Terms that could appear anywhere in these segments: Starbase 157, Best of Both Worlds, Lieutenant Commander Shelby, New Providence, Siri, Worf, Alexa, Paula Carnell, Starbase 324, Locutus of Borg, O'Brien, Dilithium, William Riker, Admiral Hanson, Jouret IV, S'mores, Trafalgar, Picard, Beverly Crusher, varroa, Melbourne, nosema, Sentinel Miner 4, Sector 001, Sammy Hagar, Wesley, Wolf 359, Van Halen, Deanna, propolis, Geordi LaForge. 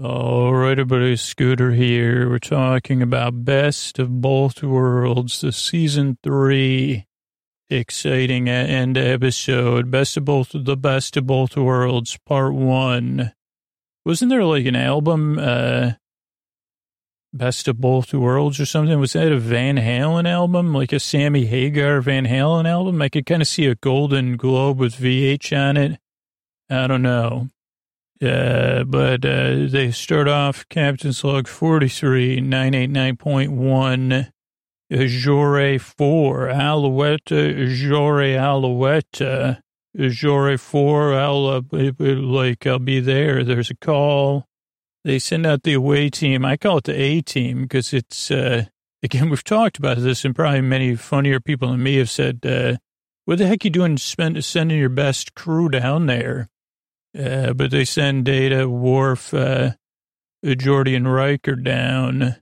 All right, everybody, Scooter here. We're talking about Best of Both Worlds, the Season 3 exciting end episode. Best of Both Worlds, Part 1. Wasn't there like an album, Best of Both Worlds or something? Was that a Van Halen album, like a Sammy Hagar Van Halen album? I could kind of see a Golden Globe with VH on it. I don't know. But they start off Captain's Log 43, 989.1, Jouret IV, Alouette, Jouret IV, I'll be there. There's a call. They send out the away team. I call it the A team because it's, again, we've talked about this and probably many funnier people than me have said, what the heck you doing sending your best crew down there? But they send Data, Worf, Geordi and Riker down,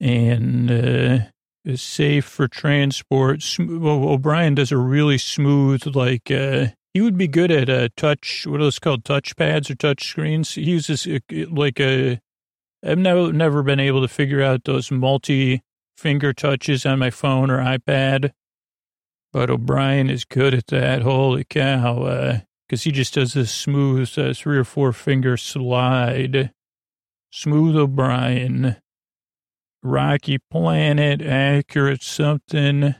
and it's safe for transport. O'Brien does a really smooth, like, he would be good at touch, what are those called, touch pads or touch screens? He uses, I've never been able to figure out those multi-finger touches on my phone or iPad, but O'Brien is good at that. Holy cow, because he just does this smooth 3 or 4 finger slide. Smooth O'Brien. Rocky Planet, accurate something.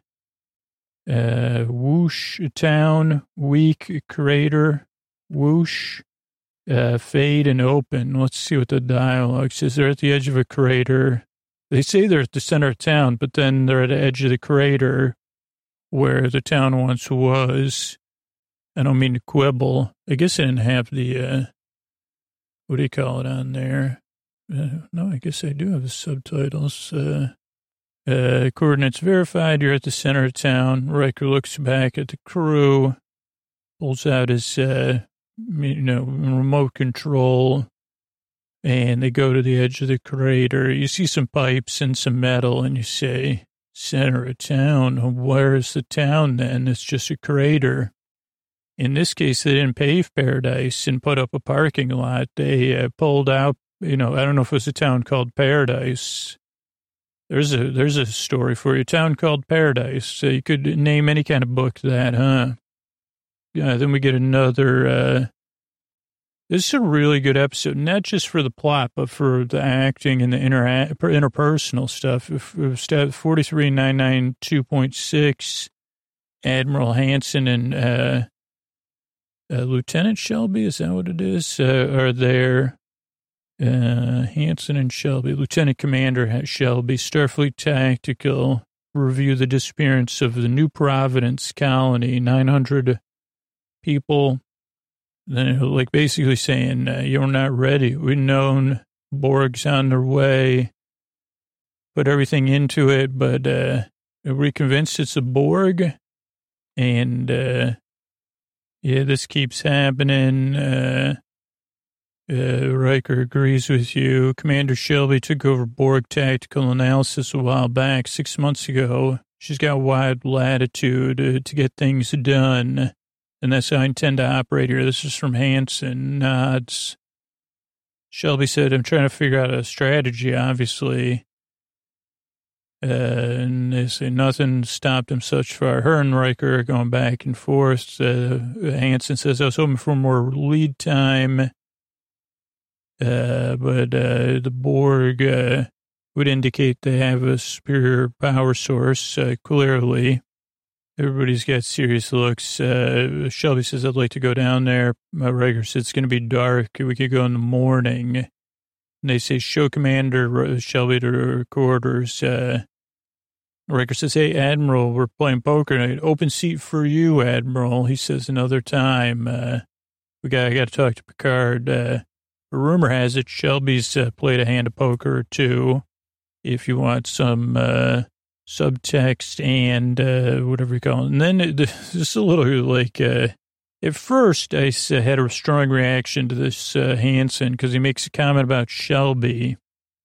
Whoosh Town, weak crater, whoosh. Fade and open. Let's see what the dialogue says. They're at the edge of a crater. They say they're at the center of town, but then they're at the edge of the crater where the town once was. I don't mean to quibble. I guess I didn't have the, what do you call it on there? No, I guess I do have the subtitles. Coordinates verified. You're at the center of town. Riker looks back at the crew, pulls out his, remote control, and they go to the edge of the crater. You see some pipes and some metal, and you say, center of town. Where is the town then? It's just a crater. In this case, they didn't pave Paradise and put up a parking lot. They pulled out, I don't know if it was a town called Paradise. There's a story for you, a town called Paradise. So you could name any kind of book that, huh? Yeah, then we get another. This is a really good episode, not just for the plot, but for the acting and the interpersonal stuff. 43992.6, Admiral Hanson and... Lieutenant Shelby, is that what it is? Are there Hanson and Shelby, Lieutenant Commander Shelby, Starfleet Tactical, review the disappearance of the New Providence colony, 900 people. Then, like, basically saying, you're not ready. We've known Borg's on their way. Put everything into it, but we're convinced it's a Borg. And... yeah, this keeps happening. Riker agrees with you. Commander Shelby took over Borg tactical analysis a while back, 6 months ago. She's got wide latitude to get things done. And that's how I intend to operate here. This is from Hanson. Nods. Shelby said, I'm trying to figure out a strategy, obviously. And they say nothing stopped him such far. Her and Riker are going back and forth. Hanson says, I was hoping for more lead time. But the Borg would indicate they have a superior power source, clearly. Everybody's got serious looks. Shelby says, I'd like to go down there. Riker says, it's going to be dark. We could go in the morning. And they say, show Commander Shelby to her quarters. Riker says, hey, Admiral, we're playing poker night. Open seat for you, Admiral. He says another time. I got to talk to Picard. Rumor has it Shelby's played a hand of poker or two. If you want some subtext and whatever you call it. And then just a little like... At first, I had a strong reaction to this Hanson because he makes a comment about Shelby.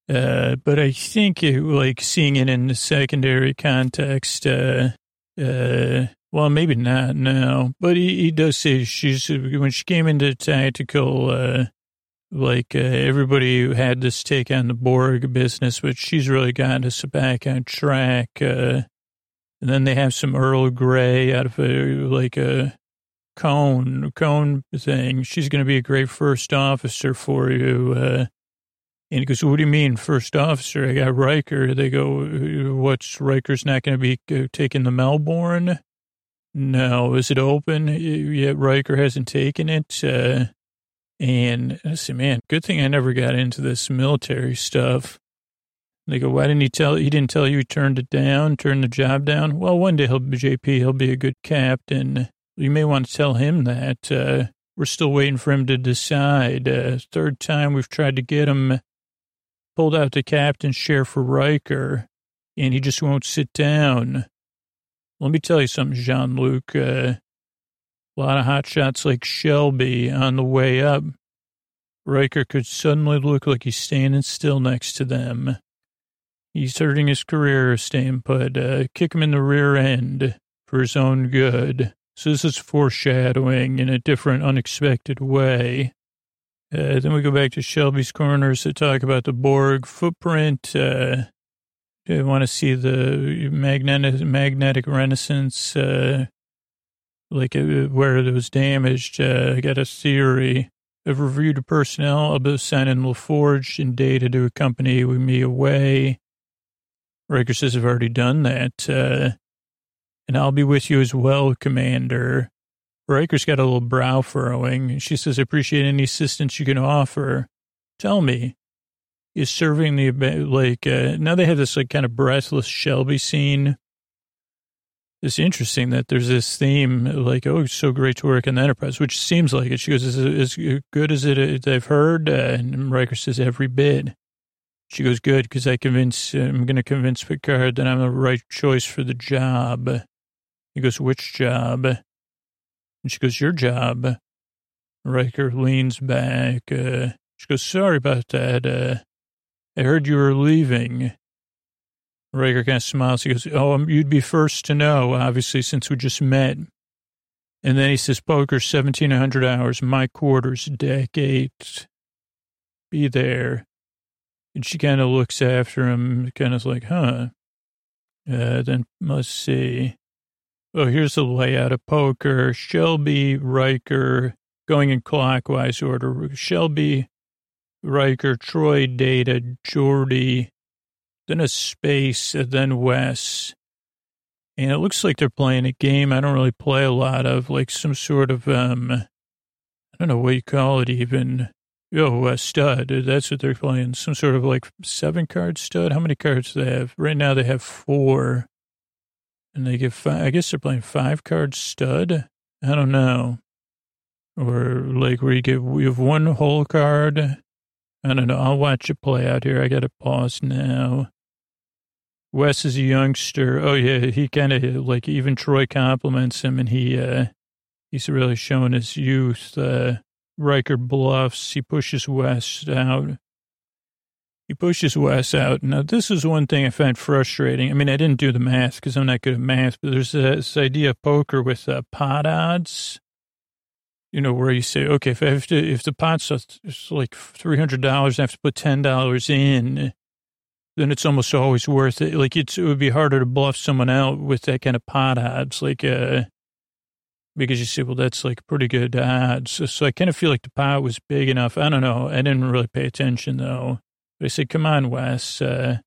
But I think, seeing it in the secondary context, well, maybe not now. But he does say when she came into tactical, Like, everybody who had this take on the Borg business, which she's really gotten us back on track. And then they have some Earl Grey out of, a cone thing. She's going to be a great first officer for you. And he goes, what do you mean, first officer? I got Riker. They go, what's Riker's not going to be taking the Melbourne? No. Is it open? Yeah, Riker hasn't taken it. And I said, man, good thing I never got into this military stuff. They go, why didn't he didn't tell you he turned the job down? Well, one day he'll be a good captain. You may want to tell him that. We're still waiting for him to decide. Third time we've tried to get him, pulled out the captain's chair for Riker, and he just won't sit down. Let me tell you something, Jean-Luc. A lot of hotshots like Shelby on the way up. Riker could suddenly look like he's standing still next to them. He's hurting his career, staying put. Kick him in the rear end for his own good. So this is foreshadowing in a different, unexpected way. Then we go back to Shelby's Corners to talk about the Borg footprint. I want to see the magnetic renaissance, where it was damaged. I got a theory. I've reviewed the personnel of the Sentinel Forge and data to accompany me away. Riker says, I've already done that. And I'll be with you as well, Commander. Riker's got a little brow furrowing. She says, I appreciate any assistance you can offer. Tell me, is serving the, now they have this, kind of breathless Shelby scene. It's interesting that there's this theme, oh, it's so great to work in the Enterprise, which seems like it. She goes, is it as good as it I've heard? And Riker says, every bit. She goes, good, because I'm going to convince Picard that I'm the right choice for the job. He goes, which job? And she goes, your job. Riker leans back. She goes, sorry about that. I heard you were leaving. Riker kind of smiles. He goes, oh, you'd be first to know, obviously, since we just met. And then he says, poker, 1,700 hours, my quarters, decade. Be there. And she kind of looks after him, kind of like, huh. Then, let's see. Oh, here's the layout of poker. Shelby, Riker, going in clockwise order. Shelby, Riker, Troy, Data, Geordi. Then a space, then Wes. And it looks like they're playing a game I don't really play a lot of, like some sort of, I don't know what you call it even. A stud, that's what they're playing. Some sort of 7-card stud. How many cards do they have? Right now they have 4. And they get 5, I guess they're playing 5-card stud? I don't know. Or where you have one whole card. I don't know. I'll watch it play out here. I got to pause now. Wes is a youngster. Oh, yeah, he kind of, even Troy compliments him, and he's really showing his youth. Riker bluffs. He pushes Wes out. Now, this is one thing I find frustrating. I mean, I didn't do the math because I'm not good at math, but there's this idea of poker with pot odds, where you say, okay, if the pot's $300, I have to put $10 in, then it's almost always worth it. It would be harder to bluff someone out with that kind of pot odds, because you say, well, that's pretty good odds. So I kind of feel the pot was big enough. I don't know. I didn't really pay attention, though. But I said, come on, Wes. And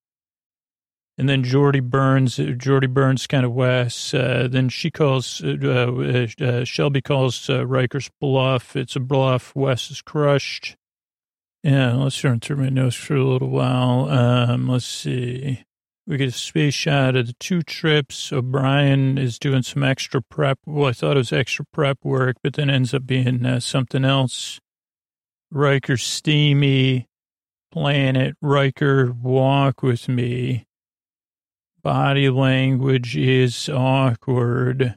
then Geordi Burns kind of Wes. Then she calls, Shelby calls Riker's bluff. It's a bluff. Wes is crushed. Yeah, let's run through my notes for a little while. Let's see. We get a space shot of the 2 trips. O'Brien is doing some extra prep. Well, I thought it was extra prep work, but then ends up being something else. Riker, steamy, planet, Riker, walk with me. Body language is awkward.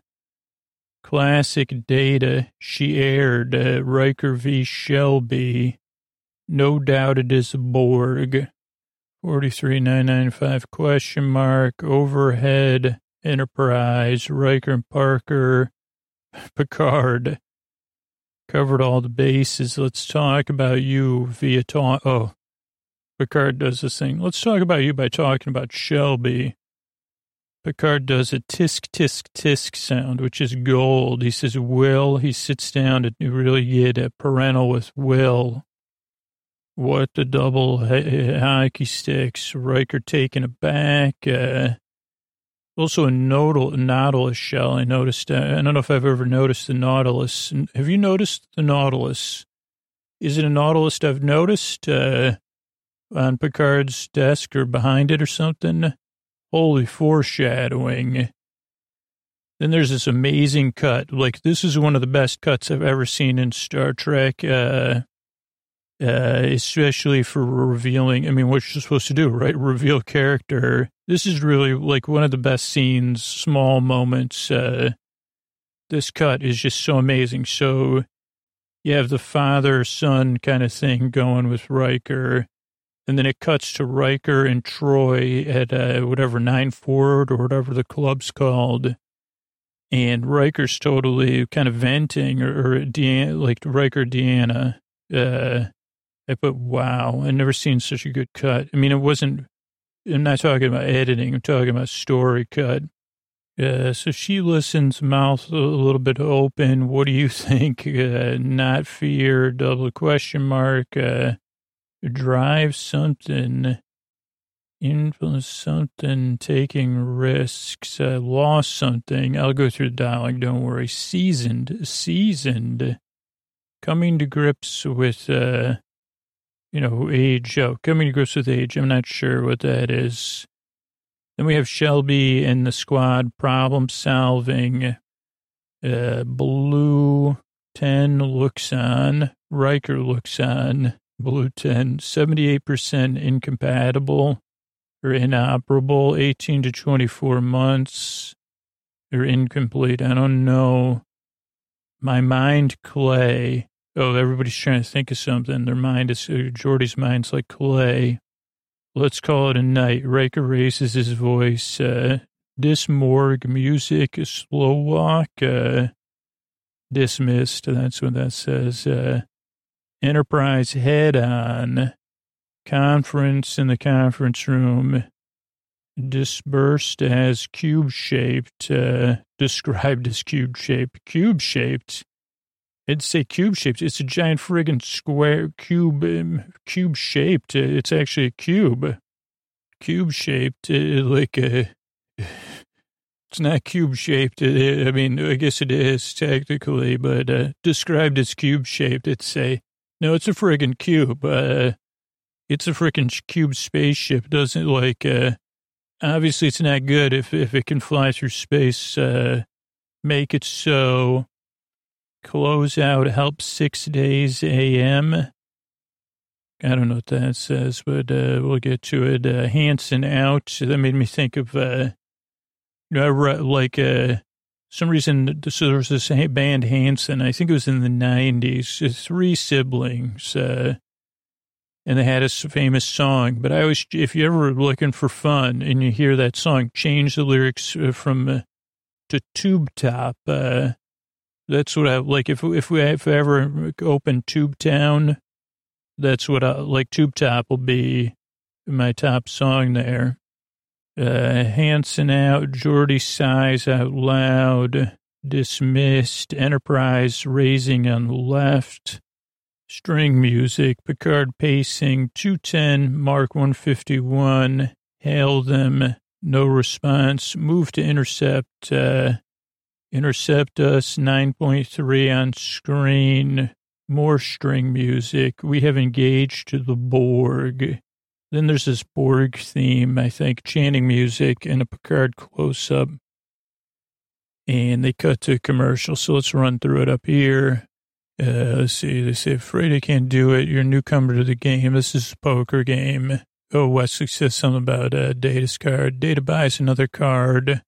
Classic Data, she aired. Riker v. Shelby. No doubt it is a Borg. 43995 ? Overhead Enterprise, Riker and Parker, Picard. Covered all the bases. Let's talk about you via talk. Oh, Picard does this thing. Let's talk about you by talking about Shelby. Picard does a tisk, tisk, tisk sound, which is gold. He says, Will. He sits down to really get a parental with Will. What the double hockey sticks. Riker taken aback. Also a Nautilus shell. I noticed. I don't know if I've ever noticed the Nautilus. Have you noticed the Nautilus? Is it a Nautilus I've noticed on Picard's desk or behind it or something? Holy foreshadowing. Then there's this amazing cut. Like, this is one of the best cuts I've ever seen in Star Trek, especially for revealing, I mean, what you're supposed to do, right? Reveal character. This is really, like, one of the best scenes, small moments. This cut is just so amazing. So you have the father-son kind of thing going with Riker. And then it cuts to Riker and Troy at whatever, 9 Forward or whatever the club's called. And Riker's totally kind of venting, or like Riker Deanna. I put, wow, I've never seen such a good cut. I mean, it wasn't, I'm not talking about editing, I'm talking about story cut. So she listens, mouth a little bit open. What do you think? Not fear, double question mark. Drive something, influence something, taking risks, lost something. I'll go through the dialogue, don't worry. Seasoned, coming to grips with, age. Oh, coming to grips with age. I'm not sure what that is. Then we have Shelby and the squad, problem solving, Blue 10 looks on, Riker looks on. Blue 10, 78% incompatible or inoperable, 18 to 24 months, they're incomplete. I don't know. My mind, clay. Oh, everybody's trying to think of something. Their mind is, Geordi's mind's like clay. Let's call it a night. Riker raises his voice. Dismorg music, slow walk, dismissed. That's what that says. Enterprise head-on, conference in the conference room, dispersed as cube-shaped, described as cube-shaped. Cube-shaped? I'd say cube-shaped. It's a giant friggin' square cube, cube-shaped. It's actually a cube. Cube-shaped, like a... It's not cube-shaped. I mean, I guess it is technically, but described as cube-shaped, I'd say. No, it's a friggin' cube. It's a friggin' cube spaceship. Doesn't like, obviously it's not good if it can fly through space. Make it so. Close out, help 6 days AM. I don't know what that says, but we'll get to it. Hanson out. That made me think of, some reason, so there was this band Hanson, I think it was in the 90s, three siblings, and they had a famous song. But I always, if you're ever looking for fun and you hear that song, change the lyrics from to Tube Top. That's what I like. If I ever open Tube Town, that's what I like. Tube Top will be my top song there. Hanson out, Geordi sighs out loud, dismissed, Enterprise raising on the left, string music, Picard pacing, 210, Mark 151, hail them, no response, move to intercept, intercept us, 9.3 on screen, more string music, we have engaged to the Borg. Then there's this Borg theme, I think, chanting music and a Picard close-up. And they cut to a commercial, so let's run through it up here. Let's see, they say, afraid I can't do it. You're a newcomer to the game. This is a poker game. Oh, Wesley says something about Data's card. Data buys another card.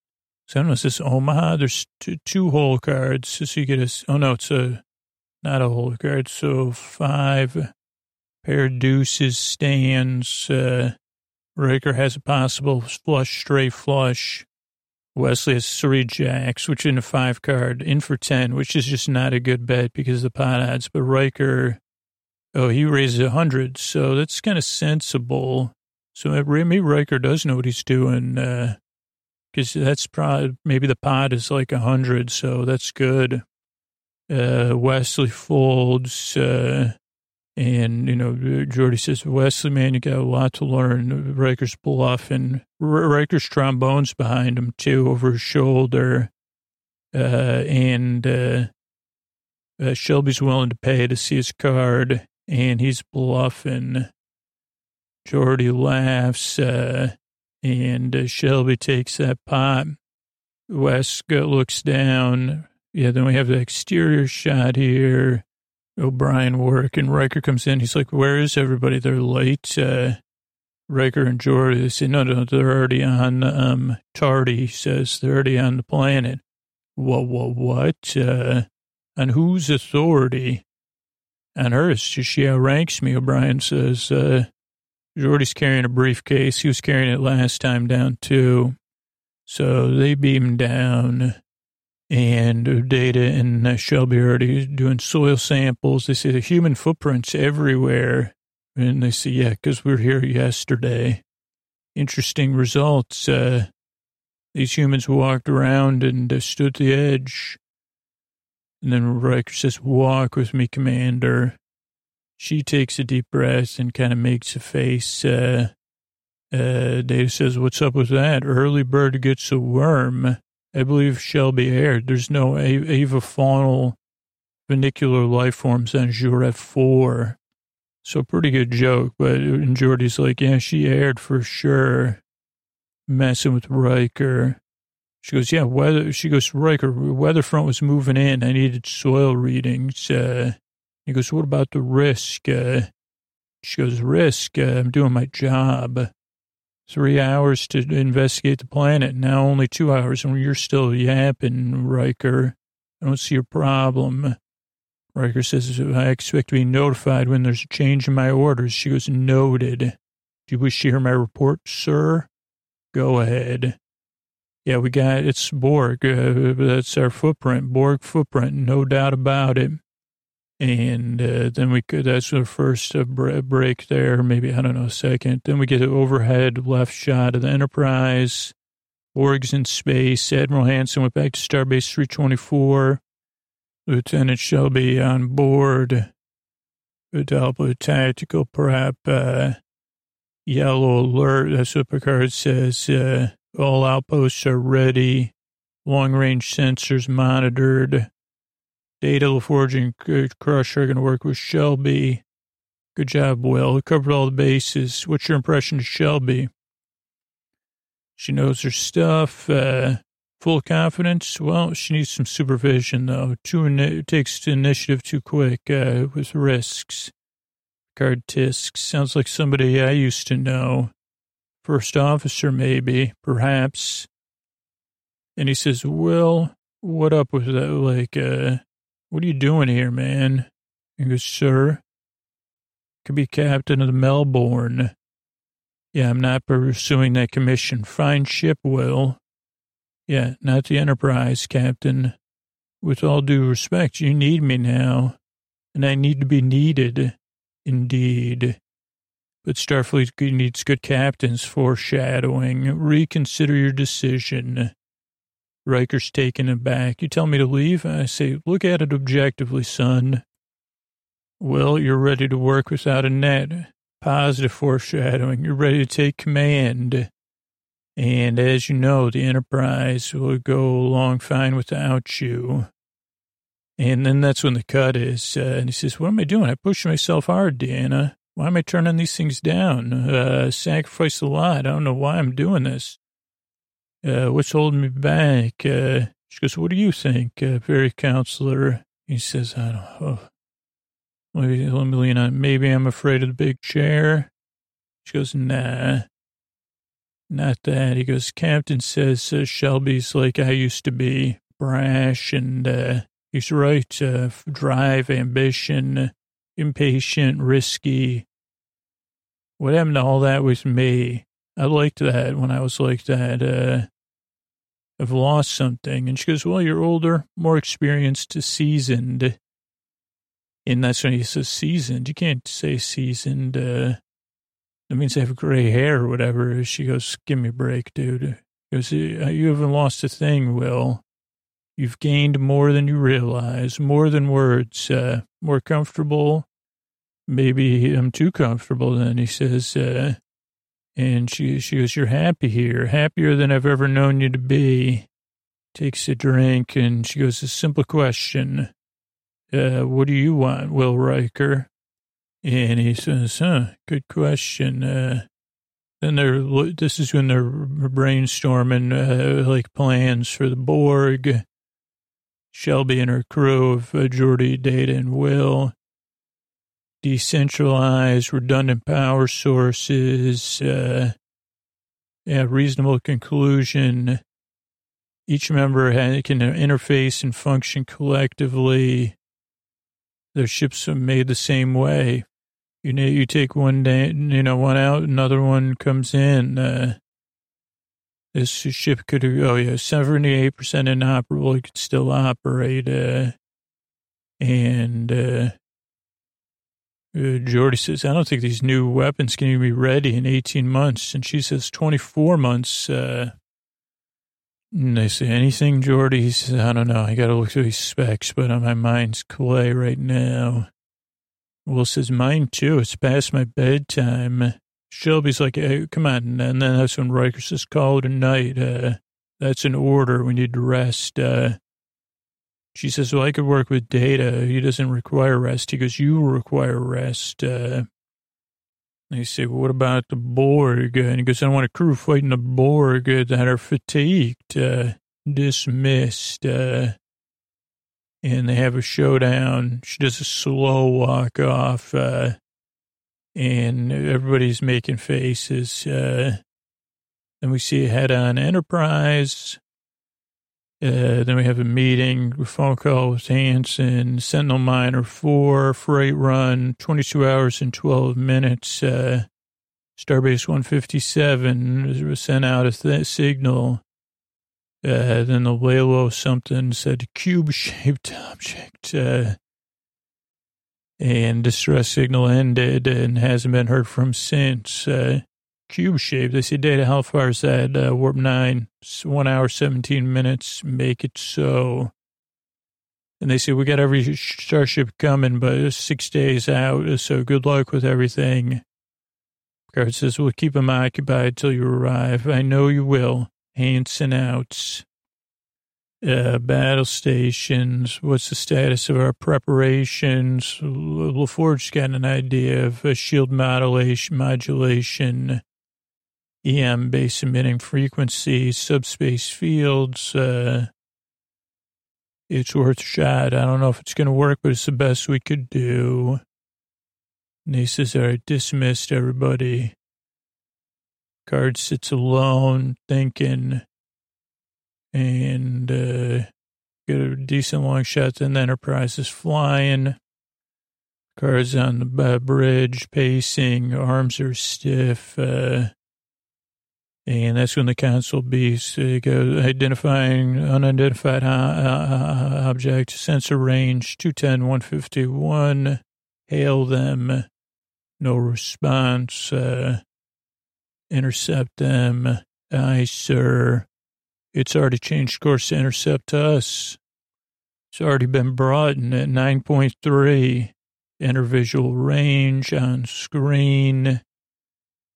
So I don't know, is this Omaha? There's two whole cards. So you get a, oh no, it's not a whole card, so 5... Pair deuces stands. Riker has a possible flush, straight flush. Wesley has three jacks, which in a 5 card, in for 10, which is just not a good bet because of the pot odds. But Riker, oh, he raises 100, so that's kind of sensible. So maybe Riker does know what he's doing, because that's probably, maybe the pot is like 100, so that's good. Wesley folds, and, you know, Jordy says, Wesley, man, you got a lot to learn. Riker's bluff, and Riker's trombone's behind him, too, over his shoulder. And Shelby's willing to pay to see his card, and he's bluffing. Jordy laughs, and Shelby takes that pot. Wes looks down. Yeah, then we have the exterior shot here. O'Brien work, and Riker comes in. He's like, where is everybody? They're late. Riker and Jordy, they say, no, they're already on tardy. He says, they're already on the planet. What? On whose authority? On hers. She outranks me, O'Brien says. Jordy's carrying a briefcase. He was carrying it last time down, too. So they beam him down. And Data and Shelby are already doing soil samples. They say the human footprints everywhere. And they say, yeah, because we were here yesterday. Interesting results. These humans walked around and stood at the edge. And then Riker says, walk with me, Commander. She takes a deep breath and kind of makes a face. Data says, what's up with that? Early bird gets a worm. I believe Shelby aired. There's no avifaunal funicular life forms on Jouret IV. So pretty good joke. But and Jordy's like, yeah, she aired for sure. Messing with Riker. She goes, yeah, weather. She goes, Riker, weather front was moving in. I needed soil readings. He goes, what about the risk? She goes, risk? I'm doing my job. 3 hours to investigate the planet. Now only 2 hours, and you're still yapping, Riker. I don't see a problem. Riker says, I expect to be notified when there's a change in my orders. She goes, noted. Do you wish to hear my report, sir? Go ahead. Yeah, we got, it's Borg. That's our footprint, Borg footprint, no doubt about it. And then we could, that's the first break there, maybe, I don't know, second. Then we get an overhead left shot of the Enterprise. Borg's in space. Admiral Hanson went back to Starbase 324. Lieutenant Shelby on board. Good help with tactical prep. Yellow alert, that's what Picard says. All outposts are ready. Long-range sensors monitored. Data, LaForge, and Crusher are going to work with Shelby. Good job, Will. We covered all the bases. What's your impression of Shelby? She knows her stuff. Full confidence? Well, she needs some supervision, though. Takes initiative too quick with risks. Picard Tisks. Sounds like somebody I used to know. First officer, maybe, perhaps. And he says, Will, what up with that? Like, what are you doing here, man? He goes, sir, could be captain of the Melbourne. Yeah, I'm not pursuing that commission. Fine ship, Will. Yeah, not the Enterprise, Captain. With all due respect, you need me now, and I need to be needed, indeed. But Starfleet needs good captains, foreshadowing. Reconsider your decision. Riker's taken aback. You tell me to leave? I say, look at it objectively, son. Well, you're ready to work without a net. Positive foreshadowing. You're ready to take command. And as you know, the Enterprise will go along fine without you. And then that's when the cut is. And he says, what am I doing? I pushed myself hard, Deanna. Why am I turning these things down? Sacrifice a lot. I don't know why I'm doing this. What's holding me back? She goes, what do you think, very counselor? He says, I don't know. Let me lean on. Maybe I'm afraid of the big chair. She goes, nah, not that. He goes, Captain says Shelby's like I used to be, brash, and he's right, drive, ambition, impatient, risky. What happened to all that with me? I liked that when I was like that. I've lost something. And she goes, well, you're older, more experienced, seasoned. And that's when he says seasoned. You can't say seasoned. That means they have gray hair or whatever. She goes, give me a break, dude. He goes, you haven't lost a thing, Will. You've gained more than you realize, more than words, more comfortable. Maybe I'm too comfortable. Then he says, and she goes, you're happy here, happier than I've ever known you to be. Takes a drink, and she goes, a simple question. What do you want, Will Riker? And he says, good question. Then this is when they're brainstorming, like, plans for the Borg. Shelby and her crew of Geordi, Data, and Will. Decentralized, redundant power sources, reasonable conclusion. Each member can interface and function collectively. Their ships are made the same way. You take one day, one out, another one comes in. This ship could, 78% inoperable. It could still operate. Geordi says, I don't think these new weapons can even be ready in 18 months. And she says, 24 months. And they say, anything, Geordi? He says, I don't know. I got to look through these specs, but my mind's clay right now. Will says, mine too. It's past my bedtime. Shelby's like, hey, come on. And then that's when Riker says, call it a night. That's an order. We need to rest. She says, well, I could work with Data. He doesn't require rest. He goes, you require rest. They say, well, what about the Borg? And he goes, I don't want a crew fighting the Borg that are fatigued, dismissed. And they have a showdown. She does a slow walk off. And everybody's making faces. Then we see a head-on Enterprise. Then we have a meeting, a phone call with Hanson, Sentinel Miner 4, freight run, 22 hours and 12 minutes. Starbase 157 was sent out a signal. Then the Lalo something said cube-shaped object. And distress signal ended and hasn't been heard from since. Cube shape. They say Data, how far is that? Warp 9, 1 hour, 17 minutes, make it so. And they say, we got every starship coming, but it's 6 days out, so good luck with everything. Picard says, we'll keep them occupied till you arrive. I know you will. Hanson outs. Battle stations. What's the status of our preparations? LaForge's got an idea of shield modulation. EM base emitting frequency, subspace fields. It's worth a shot. I don't know if it's going to work, but it's the best we could do. And he says, all right, dismissed, everybody. Picard sits alone, thinking, and get a decent long shot. Then the Enterprise is flying. Picard's on the bridge, pacing. Arms are stiff. And that's when the console beeps. It goes, identifying unidentified object, sensor range, 210, 151. Hail them. No response. Intercept them. Aye, sir. It's already changed course to intercept us. It's already been broadened at 9.3. Enter visual range on screen.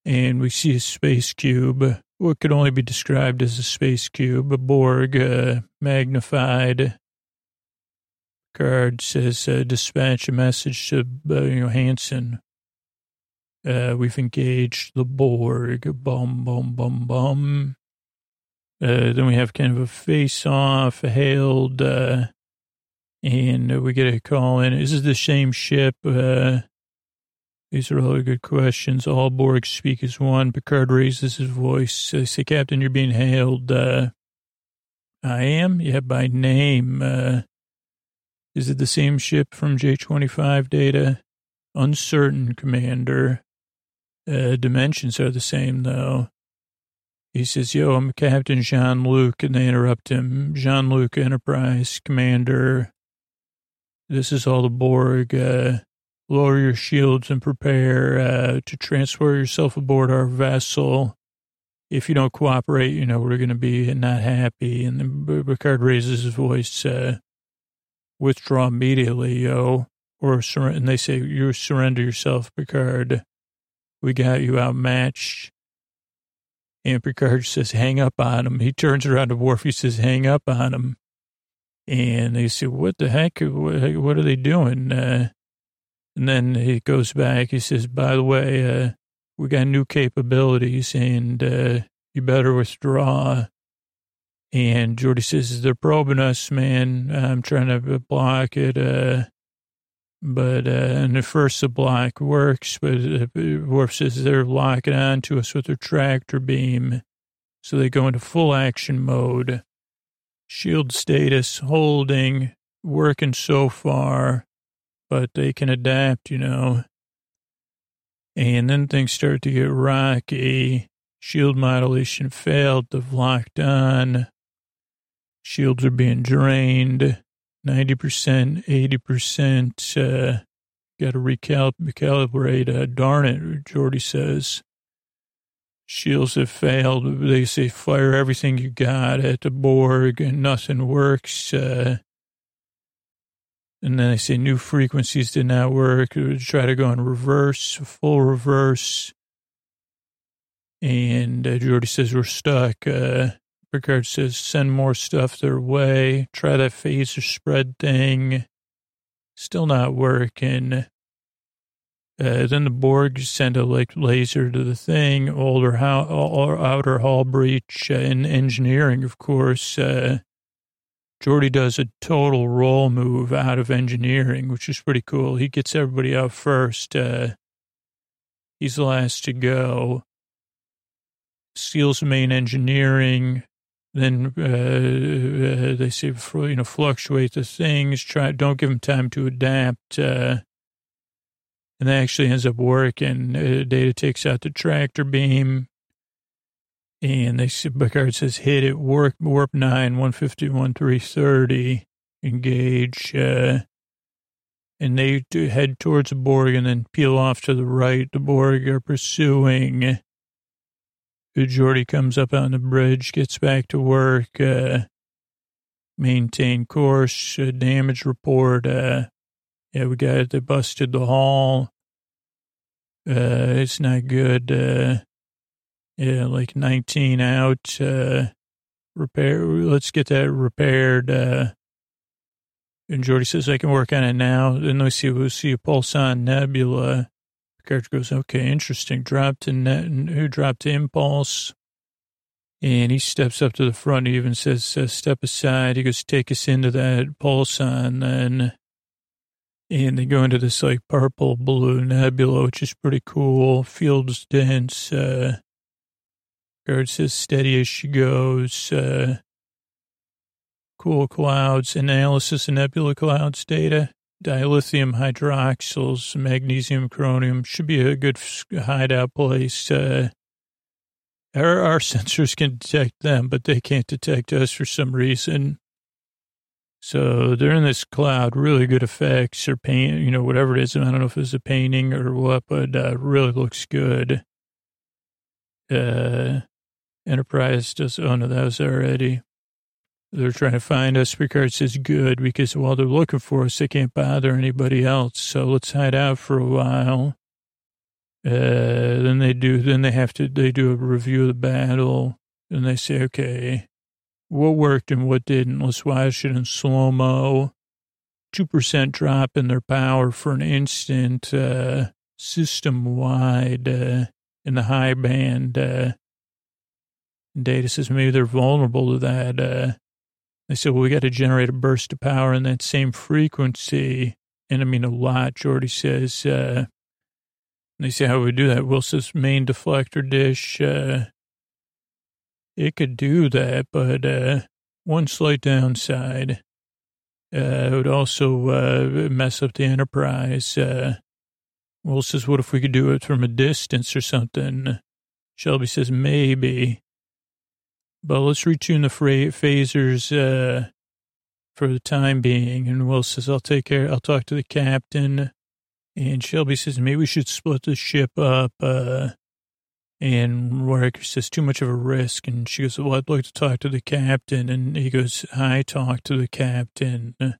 And we see a space cube, what could only be described as a space cube, a Borg, magnified. Picard says, dispatch a message to Hanson. We've engaged the Borg. Bum, bum, bum, bum. Then we have kind of a face-off, hailed, and we get a call in. Is this the same ship? These are all good questions. All Borg speak as one. Picard raises his voice. I say, Captain, you're being hailed. I am? Yeah, by name. Is it the same ship from J25, Data? Uncertain, Commander. Dimensions are the same, though. He says, yo, I'm Captain Jean-Luc, and they interrupt him. Jean-Luc, Enterprise Commander. This is all the Borg. Lower your shields and prepare to transfer yourself aboard our vessel. If you don't cooperate, you know, we're going to be not happy. And then Picard raises his voice, withdraw immediately, yo. Or surrender. And they say, you surrender yourself, Picard. We got you outmatched. And Picard says, hang up on him. He turns around to Worf. He says, hang up on him. And they say, what the heck? What are they doing? And then he goes back. He says, by the way, we got new capabilities, and you better withdraw. And Geordi says, they're probing us, man. I'm trying to block it. But and at first the block works, but Worf says they're locking on to us with their tractor beam. So they go into full action mode. Shield status, holding, working so far, but they can adapt, you know. And then things start to get rocky. Shield modulation failed. They've locked on. Shields are being drained. 90%, 80%, got to recalibrate. Darn it, Geordi says. Shields have failed. They say fire everything you got at the Borg and nothing works. And then they say new frequencies did not work. Try to go in reverse, full reverse. And Geordi says we're stuck. Picard says, send more stuff their way. Try that phaser spread thing. Still not working. Then the Borg send a laser to the thing. Outer hull breach in engineering, of course. Geordi does a total roll move out of engineering, which is pretty cool. He gets everybody out first. He's the last to go. Seals main engineering. Then they say, you know, fluctuate the things. Don't give them time to adapt. And that actually ends up working. Data takes out the tractor beam. And they say, Picard says, hit it, warp 9, 151, 330, engage. And they head towards the Borg and then peel off to the right. The Borg are pursuing. Geordi comes up on the bridge, gets back to work, maintain course, damage report. Yeah, we got it. They busted the hull. It's not good. Yeah, like 19 out. Repair. Let's get that repaired. And Geordi says, I can work on it now. Then we'll see a pulse on Nebula. Character goes, okay, interesting. Dropped to impulse. And he steps up to the front. He even says, step aside. He goes, take us into that pulson. And they go into this like purple blue nebula, which is pretty cool. Fields dense. Character says, steady as she goes. Cool clouds. Analysis of nebula clouds data. Dilithium hydroxyls, magnesium, chromium should be a good hideout place. Our sensors can detect them, but they can't detect us for some reason. So they're in this cloud, really good effects or paint, you know, whatever it is. I don't know if it's a painting or what, but really looks good. Enterprise does, oh no, that was already. They're trying to find us. Picard says, good, because while they're looking for us, they can't bother anybody else. So let's hide out for a while. Then they do a review of the battle. And they say, okay, what worked and what didn't? Let's watch it in slow-mo. 2% drop in their power for an instant, system-wide, in the high band. Data says, maybe they're vulnerable to that. They said, well, we got to generate a burst of power in that same frequency. And I mean, a lot, Geordi says. They say, how would we do that? Well, says main deflector dish. It could do that, but one slight downside. It would also mess up the Enterprise. Well, says, what if we could do it from a distance or something? Shelby says, maybe. But let's retune the phasers for the time being. And Will says, I'll talk to the captain. And Shelby says, maybe we should split the ship up. And Riker says, too much of a risk. And she goes, well, I'd like to talk to the captain. And he goes, I talked to the captain. And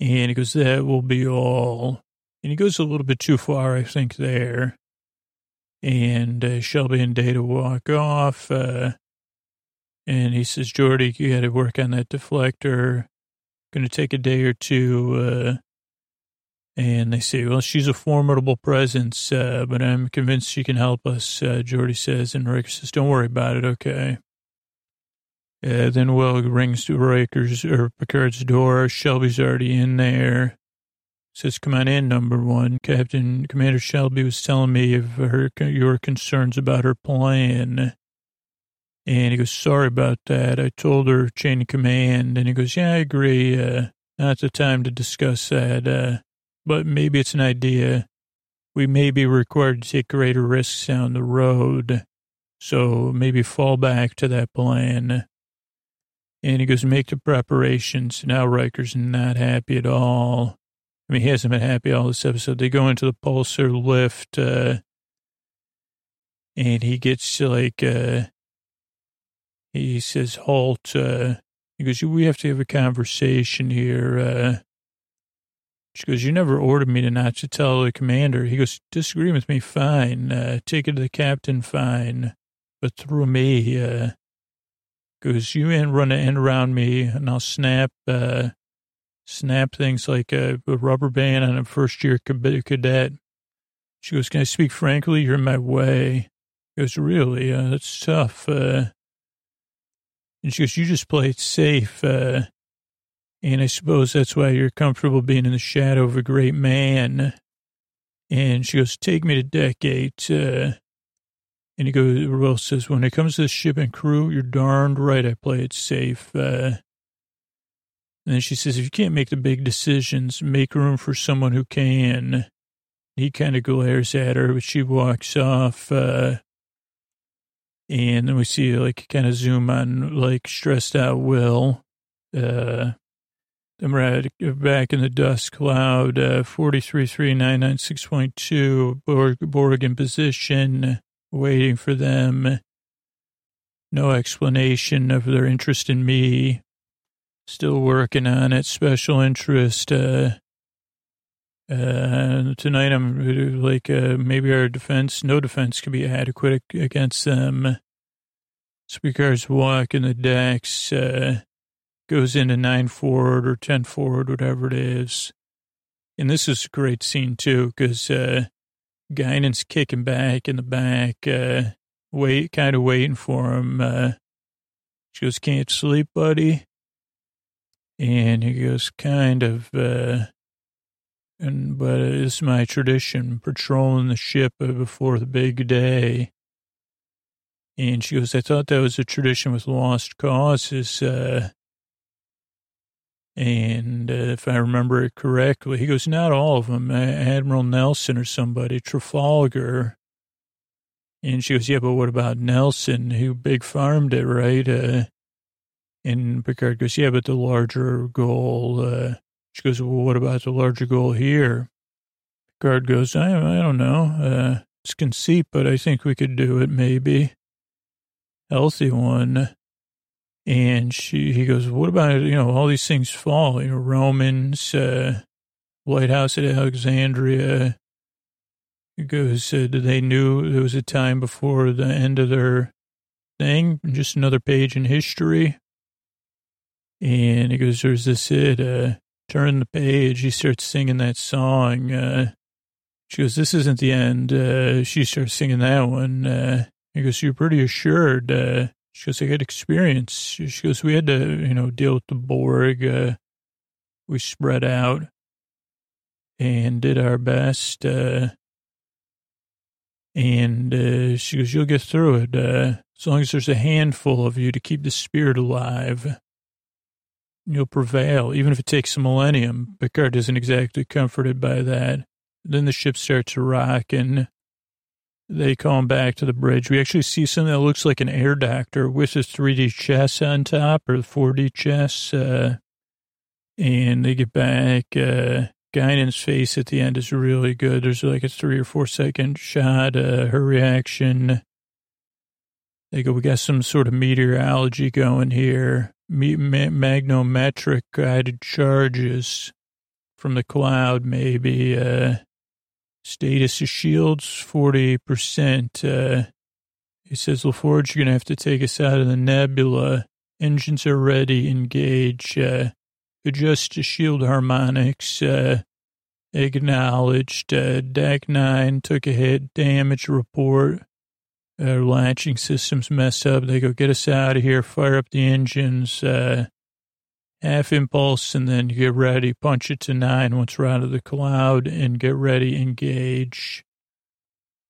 he goes, that will be all. And he goes a little bit too far, I think, there. And Shelby and Data walk off. And he says, Jordy, you got to work on that deflector. Going to take a day or two. And they say, well, she's a formidable presence, but I'm convinced she can help us, Jordy says. And Riker says, don't worry about it, okay. Then Will rings to Riker's or Picard's door. Shelby's already in there. Says, come on in, number one. Commander Shelby was telling me of your concerns about her plan. And he goes, sorry about that. I told her chain of command. And he goes, yeah, I agree. Not the time to discuss that. But maybe it's an idea. We may be required to take greater risks down the road. So maybe fall back to that plan. And he goes, make the preparations. Now Riker's not happy at all. I mean, he hasn't been happy all this episode. They go into the pulsar lift. And he gets like, he says, halt. He goes, we have to have a conversation here. She goes, you never ordered me to not to tell the commander. He goes, disagree with me, fine. Take it to the captain, fine. But through me, goes, you run an end around me, and I'll snap things like a rubber band on a first-year cadet. She goes, can I speak frankly? You're in my way. He goes, really? That's tough. And she goes, you just play it safe. And I suppose that's why you're comfortable being in the shadow of a great man. And she goes, take me to deck 8. And he goes, Will says, when it comes to the ship and crew, you're darned right I play it safe. And then she says, if you can't make the big decisions, make room for someone who can. He kind of glares at her, but she walks off. And then we see, like, kind of zoom on, like, stressed out Will. Then we're back in the dust cloud, 433996.2, Borg in position, waiting for them. No explanation of their interest in me. Still working on it, special interest. Tonight I'm like, maybe no defense can be adequate against them. Speaker's walk in the decks, goes into 9 forward or 10 forward, whatever it is. And this is a great scene, too, because Guinan's kicking back in the back, kind of waiting for him. She goes, can't sleep, buddy. And he goes, kind of, but it's my tradition, patrolling the ship before the big day. And she goes, I thought that was a tradition with lost causes, and if I remember it correctly, he goes, not all of them, Admiral Nelson or somebody, Trafalgar. And she goes, yeah, but what about Nelson, who big farmed it, right? And Picard goes, yeah, but the larger goal. She goes, well, what about the larger goal here? Picard goes, I don't know. It's conceit, but I think we could do it, maybe. Healthy one. And he goes, what about, all these things fall, Romans, Lighthouse at Alexandria. He goes, they knew there was a time before the end of their thing, just another page in history. And he goes, there's this it, turn the page. He starts singing that song. She goes, this isn't the end. She starts singing that one. He goes, you're pretty assured, she goes, I had experience. She goes, we had to, deal with the Borg. We spread out and did our best. She goes, you'll get through it. As long as there's a handful of you to keep the spirit alive, you'll prevail, even if it takes a millennium. Picard isn't exactly comforted by that. Then the ship starts rocking. They come back to the bridge. We actually see something that looks like an air doctor with his 3D chest on top, or the 4D chest. And they get back. Guinan's face at the end is really good. There's like a 3 or 4 second shot, her reaction. They go, we got some sort of meteorology going here. Magnometric guided charges from the cloud, maybe. Status of shields, 40%. He says, LaForge, you're going to have to take us out of the nebula. Engines are ready. Engage. Adjust to shield harmonics. Acknowledged. Deck 9 took a hit. Damage report. Latching systems mess up. They go, get us out of here. Fire up the engines. Half impulse, and then get ready. Punch it to 9 once we're out of the cloud, and get ready. Engage.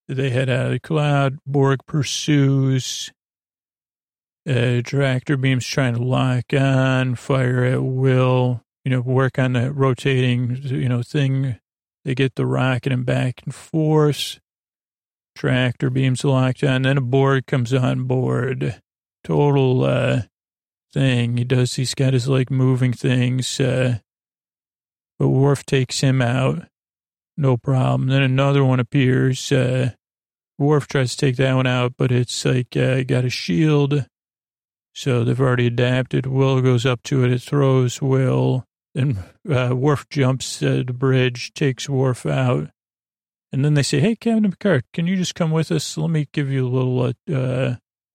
They head out of the cloud. Borg pursues. Tractor beams trying to lock on. Fire at will. You know, work on the rotating, you know, thing. They get the rocket and back and forth. Tractor beams locked on, then a Borg comes on board. Total thing. He's got his like moving things. But Worf takes him out. No problem. Then another one appears. Worf tries to take that one out, but it's like got a shield. So they've already adapted. Will goes up to it. It throws Will. Then Worf jumps the bridge, takes Worf out. And then they say, hey, Captain Picard, can you just come with us? Let me give you a little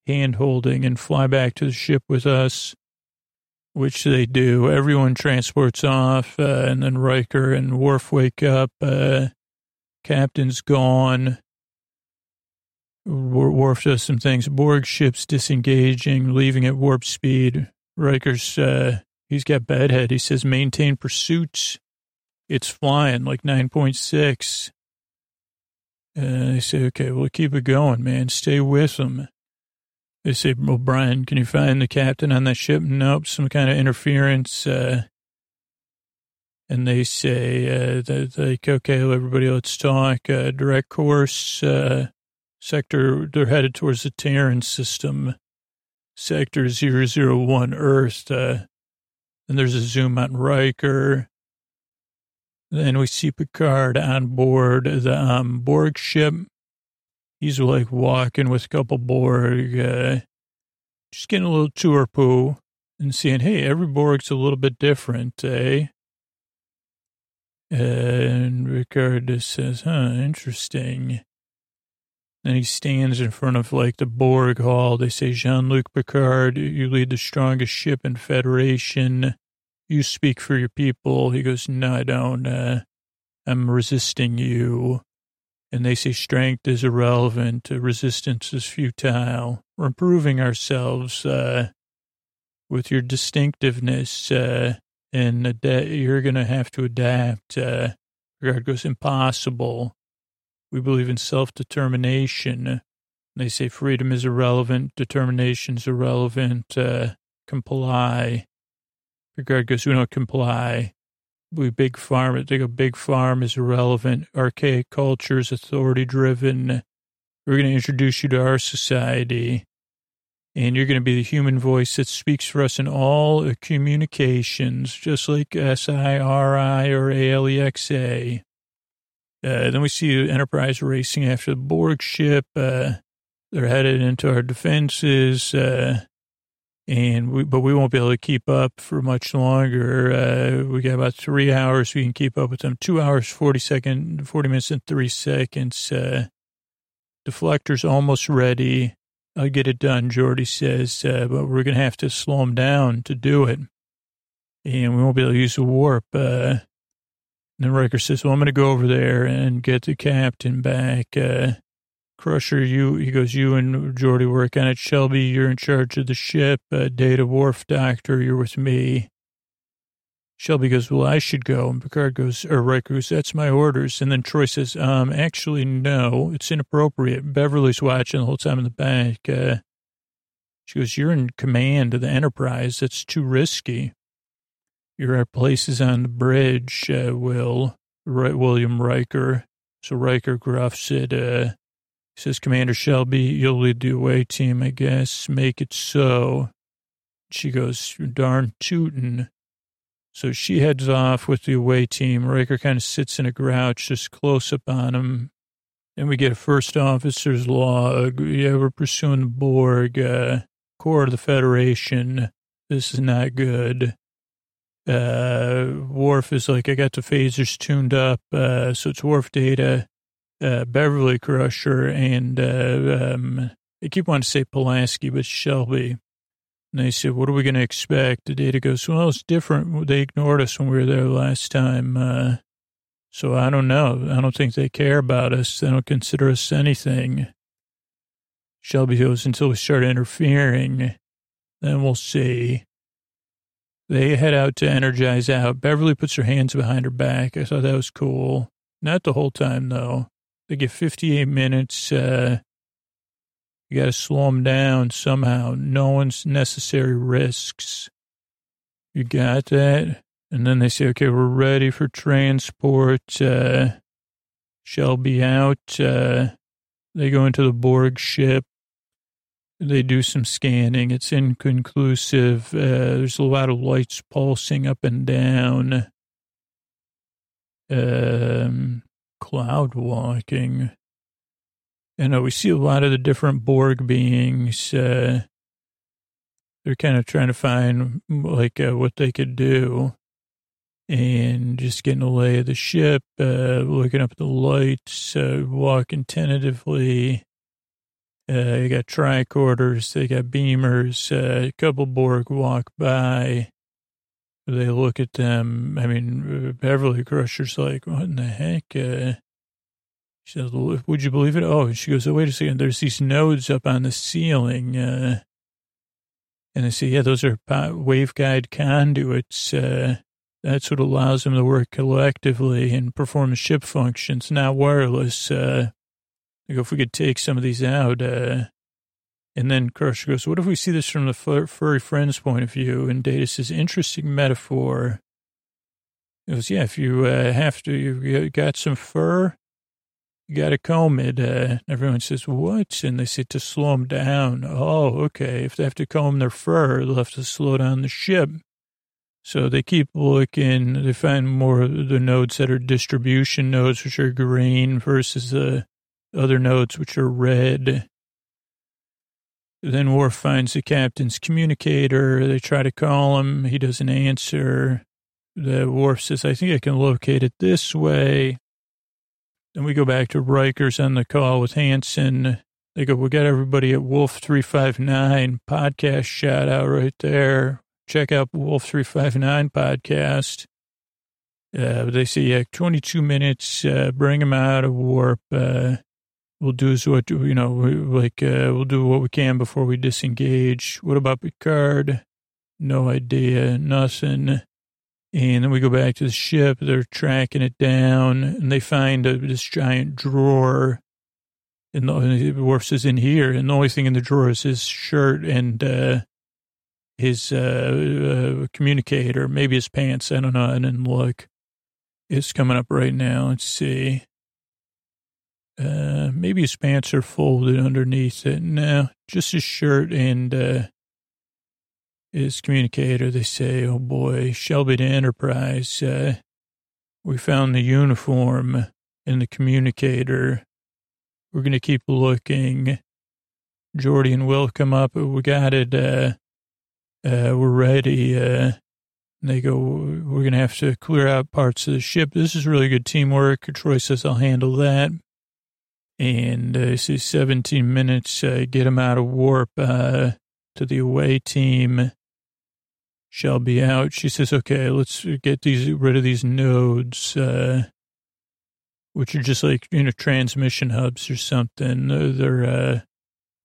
hand-holding and fly back to the ship with us, which they do. Everyone transports off, and then Riker and Worf wake up. Captain's gone. Worf does some things. Borg ship's disengaging, leaving at warp speed. Riker's, he's got bedhead. He says, maintain pursuits. It's flying like 9.6. They say, okay, we'll keep it going, man. Stay with them. They say, well, Brian, can you find the captain on that ship? Nope, some kind of interference. And they say, they're like, okay, everybody, let's talk. Direct course, sector, they're headed towards the Terran system, Sector 001 Earth. And there's a zoom on Riker. Then we see Picard on board the Borg ship. He's like walking with a couple Borg, just getting a little tour poo and seeing, hey, every Borg's a little bit different, eh? And Picard just says, huh, interesting. Then he stands in front of like the Borg hall. They say, Jean-Luc Picard, you lead the strongest ship in Federation. You speak for your people. He goes, no, I don't. I'm resisting you. And they say strength is irrelevant. Resistance is futile. We're improving ourselves with your distinctiveness. And you're going to have to adapt. Picard goes, impossible. We believe in self-determination. And they say freedom is irrelevant. Determination is irrelevant. Comply. Picard goes, we don't comply. We big farm it. They go, big farm is irrelevant. Archaic culture is authority-driven. We're going to introduce you to our society. And you're going to be the human voice that speaks for us in all communications, just like SIRI or ALEXA. Then we see Enterprise racing after the Borg ship. They're headed into our defenses. But we won't be able to keep up for much longer. We got about 3 hours. We can keep up with them. 2 hours, 40 minutes and 3 seconds. Deflector's almost ready. I'll get it done, Geordi says, but we're going to have to slow them down to do it. And we won't be able to use the warp. Then Riker says, well, I'm going to go over there and get the captain back. Crusher, he goes, you and Geordi work on it. Shelby, you're in charge of the ship. Data, Worf, Doctor, you're with me. Shelby goes, well, I should go. And Picard goes, or Riker goes, that's my orders. And then Troy says, actually, no, it's inappropriate. Beverly's watching the whole time in the back. She goes, you're in command of the Enterprise. That's too risky. Your place is on the bridge, William Riker. So Riker gruffs it, says Commander Shelby. You'll lead the away team, I guess. Make it so. She goes, darn tootin'. So she heads off with the away team. Riker kind of sits in a grouch, just close up on him. Then we get a first officer's log. Yeah, we're pursuing the Borg, core of the Federation. This is not good. Worf is like, I got the phasers tuned up. So it's Worf, Data, Beverly Crusher, and I keep wanting to say Pulaski, but Shelby. And they said, what are we going to expect? The Data goes, well, it's different. They ignored us when we were there last time. So I don't know. I don't think they care about us. They don't consider us anything. Shelby goes, until we start interfering, then we'll see. They head out to energize out. Beverly puts her hands behind her back. I thought that was cool. Not the whole time, though. They get 58 minutes. You got to slow them down somehow. No one's necessary risks. You got that? And then they say, okay, we're ready for transport. Shelby out. They go into the Borg ship. They do some scanning. It's inconclusive. There's a lot of lights pulsing up and down. Cloud walking. And we see a lot of the different Borg beings. They're kind of trying to find, like, what they could do. And just getting a lay of the ship, looking up at the lights, walking tentatively. They got tricorders, they got beamers, a couple Borg walk by. They look at them. I mean, Beverly Crusher's like, what in the heck? She says, would you believe it? Oh, and she goes, oh, wait a second. There's these nodes up on the ceiling. And they say, yeah, those are waveguide conduits. That's what allows them to work collectively and perform the ship functions, not wireless. They go, if we could take some of these out. And then Crusher goes, what if we see this from the furry friend's point of view? And Data says, interesting metaphor. It goes, yeah, if you you got some fur, you got to comb it. Everyone says, what? And they say, to slow them down. Oh, okay. If they have to comb their fur, they'll have to slow down the ship. So they keep looking. They find more of the nodes that are distribution nodes, which are green, versus the other nodes, which are red. Then Worf finds the captain's communicator. They try to call him. He doesn't answer. The Worf says, I think I can locate it this way. Then we go back to Riker's on the call with Hanson. They go, we got everybody at Wolf 359 podcast shout out right there. Check out Wolf 359 podcast. They say, yeah, 22 minutes, bring him out of warp. We'll do what, you know, we'll do what we can before we disengage. What about Picard? No idea, nothing. And then we go back to the ship. They're tracking it down, and they find this giant drawer. And the Worf is in here, and the only thing in the drawer is his shirt and his communicator, maybe his pants. I don't know. I didn't look. It's coming up right now. Let's see. Maybe his pants are folded underneath it. No, just his shirt and his communicator. They say, oh boy, Shelby to Enterprise. We found the uniform and the communicator. We're going to keep looking. Geordi and Will come up. We got it. We're ready. And they go, we're going to have to clear out parts of the ship. This is really good teamwork. Troy says, I'll handle that. And this is 17 minutes, get him out of warp to the away team. Shelby out. She says, okay, let's get rid of these nodes, which are just like, you know, transmission hubs or something. They're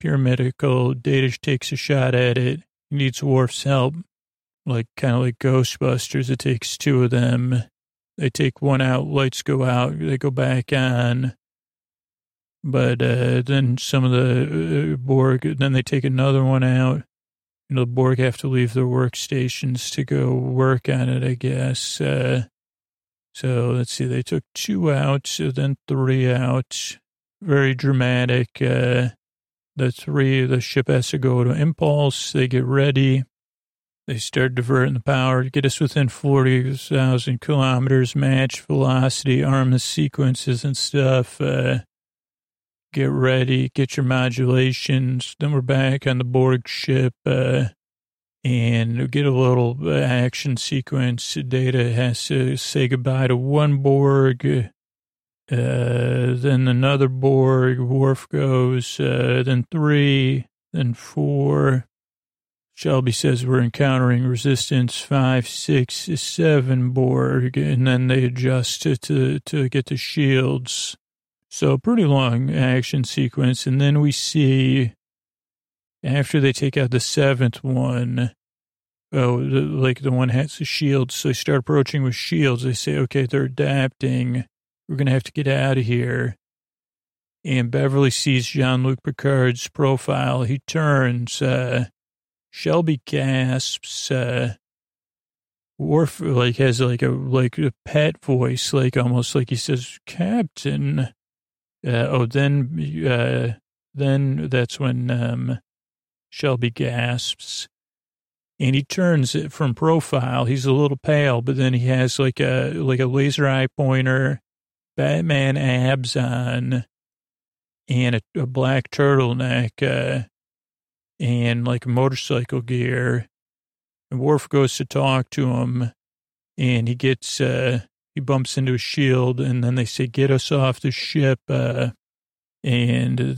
pyramidal. Data takes a shot at it. He needs Worf's help, like kind of like Ghostbusters. It takes two of them. They take one out, lights go out, they go back on. But then some of the Borg, then they take another one out. You know, the Borg have to leave their workstations to go work on it, I guess. So let's see, they took two out, so then three out. very dramatic. The ship has to go to impulse. They get ready. They start diverting the power to get us within 40,000 kilometers, match velocity, arm the sequences and stuff. Get ready, get your modulations. Then we're back on the Borg ship and get a little action sequence. Data has to say goodbye to one Borg. Then another Borg, Worf goes, then 3, then 4. Shelby says we're encountering resistance 5, 6, 7 Borg, and then they adjust it to get the shields. So pretty long action sequence. And then we see, after they take out the 7th one, the one has the shields. So they start approaching with shields. They say, okay, they're adapting. We're going to have to get out of here. And Beverly sees Jean-Luc Picard's profile. He turns. Shelby gasps. Worf has a pet voice, almost like he says, "Captain." Then that's when Shelby gasps. And he turns it from profile. He's a little pale, but then he has like a laser eye pointer, Batman abs on, and a black turtleneck, and motorcycle gear. And Worf goes to talk to him, and he bumps into a shield, and then they say, "Get us off the ship," and they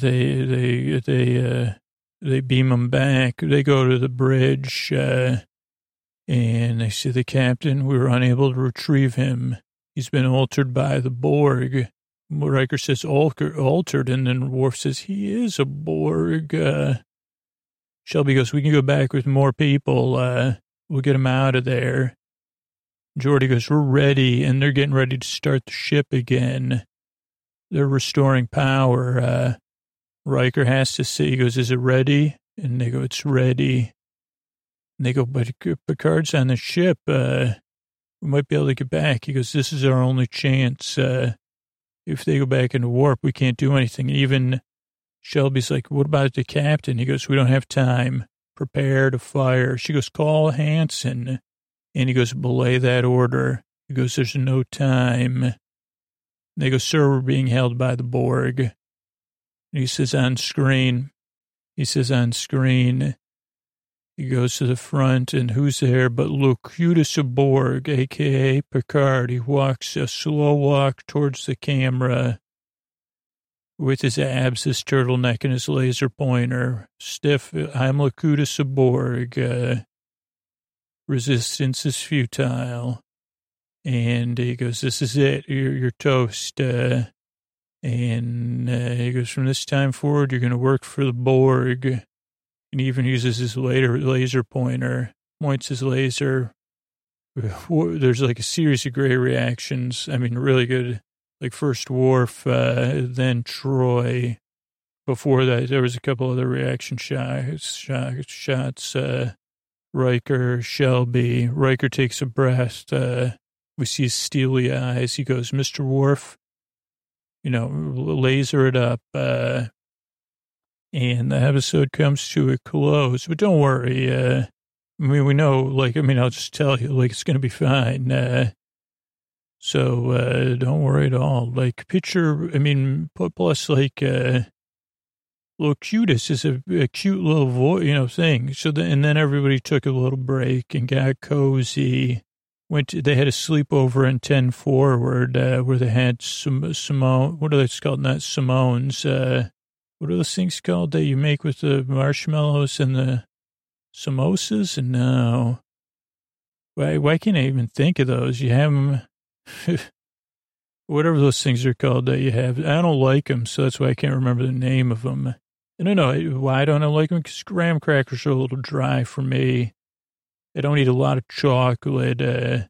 beam him back. They go to the bridge, and they say, "The captain, we were unable to retrieve him. He's been altered by the Borg." Riker says, altered, and then Worf says, "He is a Borg." Shelby goes, "We can go back with more people. We'll get him out of there." Geordi goes, "We're ready," and they're getting ready to start the ship again. They're restoring power. Riker has to say, he goes, "Is it ready?" And they go, "It's ready." And they go, "But Picard's on the ship. We might be able to get back." He goes, "This is our only chance. If they go back into warp, we can't do anything." Even Shelby's like, "What about the captain?" He goes, "We don't have time. Prepare to fire." She goes, "Call Hanson." And he goes, "Belay that order." He goes, "There's no time." And they go, "Sir, we're being held by the Borg." And he says, "On screen." He says, "On screen." He goes to the front, and who's there but Locutus of Borg, a.k.a. Picard. He walks a slow walk towards the camera with his abs, his turtleneck, and his laser pointer. Stiff, "I'm Locutus of Borg. Resistance is futile." And he goes, "This is it. You're toast." He goes, "From this time forward, you're going to work for the Borg." And he even uses his laser pointer, points his laser. There's a series of great reactions. I mean, really good. First Worf, then Troy. Before that, there was a couple other reaction shots. Riker, Shelby. Riker takes a breath. We see his steely eyes. He goes, "Mr. Worf, laser it up." And the episode comes to a close, but don't worry. We know, I'll just tell you, it's going to be fine. So don't worry at all. Locutus is a cute little thing. So then everybody took a little break and got cozy. They had a sleepover in 10 Forward, where they had some Simone. What are they called? Not Simone's, what are those things called that you make with the marshmallows and the samosas? And no, why can't I even think of those? You have them, whatever those things are called that you have. I don't like them, so that's why I can't remember the name of them. I don't know why I don't like them, because graham crackers are a little dry for me. I don't eat a lot of chocolate. What are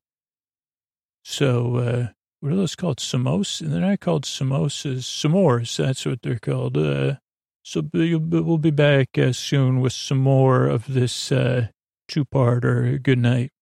those called? Samosas? They're not called samosas. S'mores, that's what they're called. So we'll be back soon with some more of this two-parter. Good night.